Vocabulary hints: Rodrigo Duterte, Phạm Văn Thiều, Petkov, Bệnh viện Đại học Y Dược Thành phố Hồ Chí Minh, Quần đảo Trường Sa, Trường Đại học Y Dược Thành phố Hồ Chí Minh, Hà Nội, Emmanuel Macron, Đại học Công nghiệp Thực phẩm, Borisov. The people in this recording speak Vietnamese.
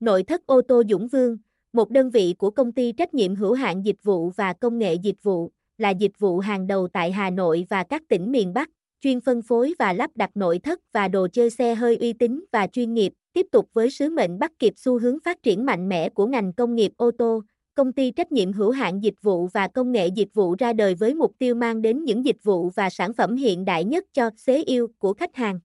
Nội thất ô tô Dũng Vương, một đơn vị của Công ty trách nhiệm hữu hạn Dịch vụ và Công nghệ Dịch vụ, là dịch vụ hàng đầu tại Hà Nội và các tỉnh miền Bắc, chuyên phân phối và lắp đặt nội thất và đồ chơi xe hơi uy tín và chuyên nghiệp. Tiếp tục với sứ mệnh bắt kịp xu hướng phát triển mạnh mẽ của ngành công nghiệp ô tô, Công ty trách nhiệm hữu hạn Dịch vụ và Công nghệ Dịch vụ ra đời với mục tiêu mang đến những dịch vụ và sản phẩm hiện đại nhất cho xế yêu của khách hàng.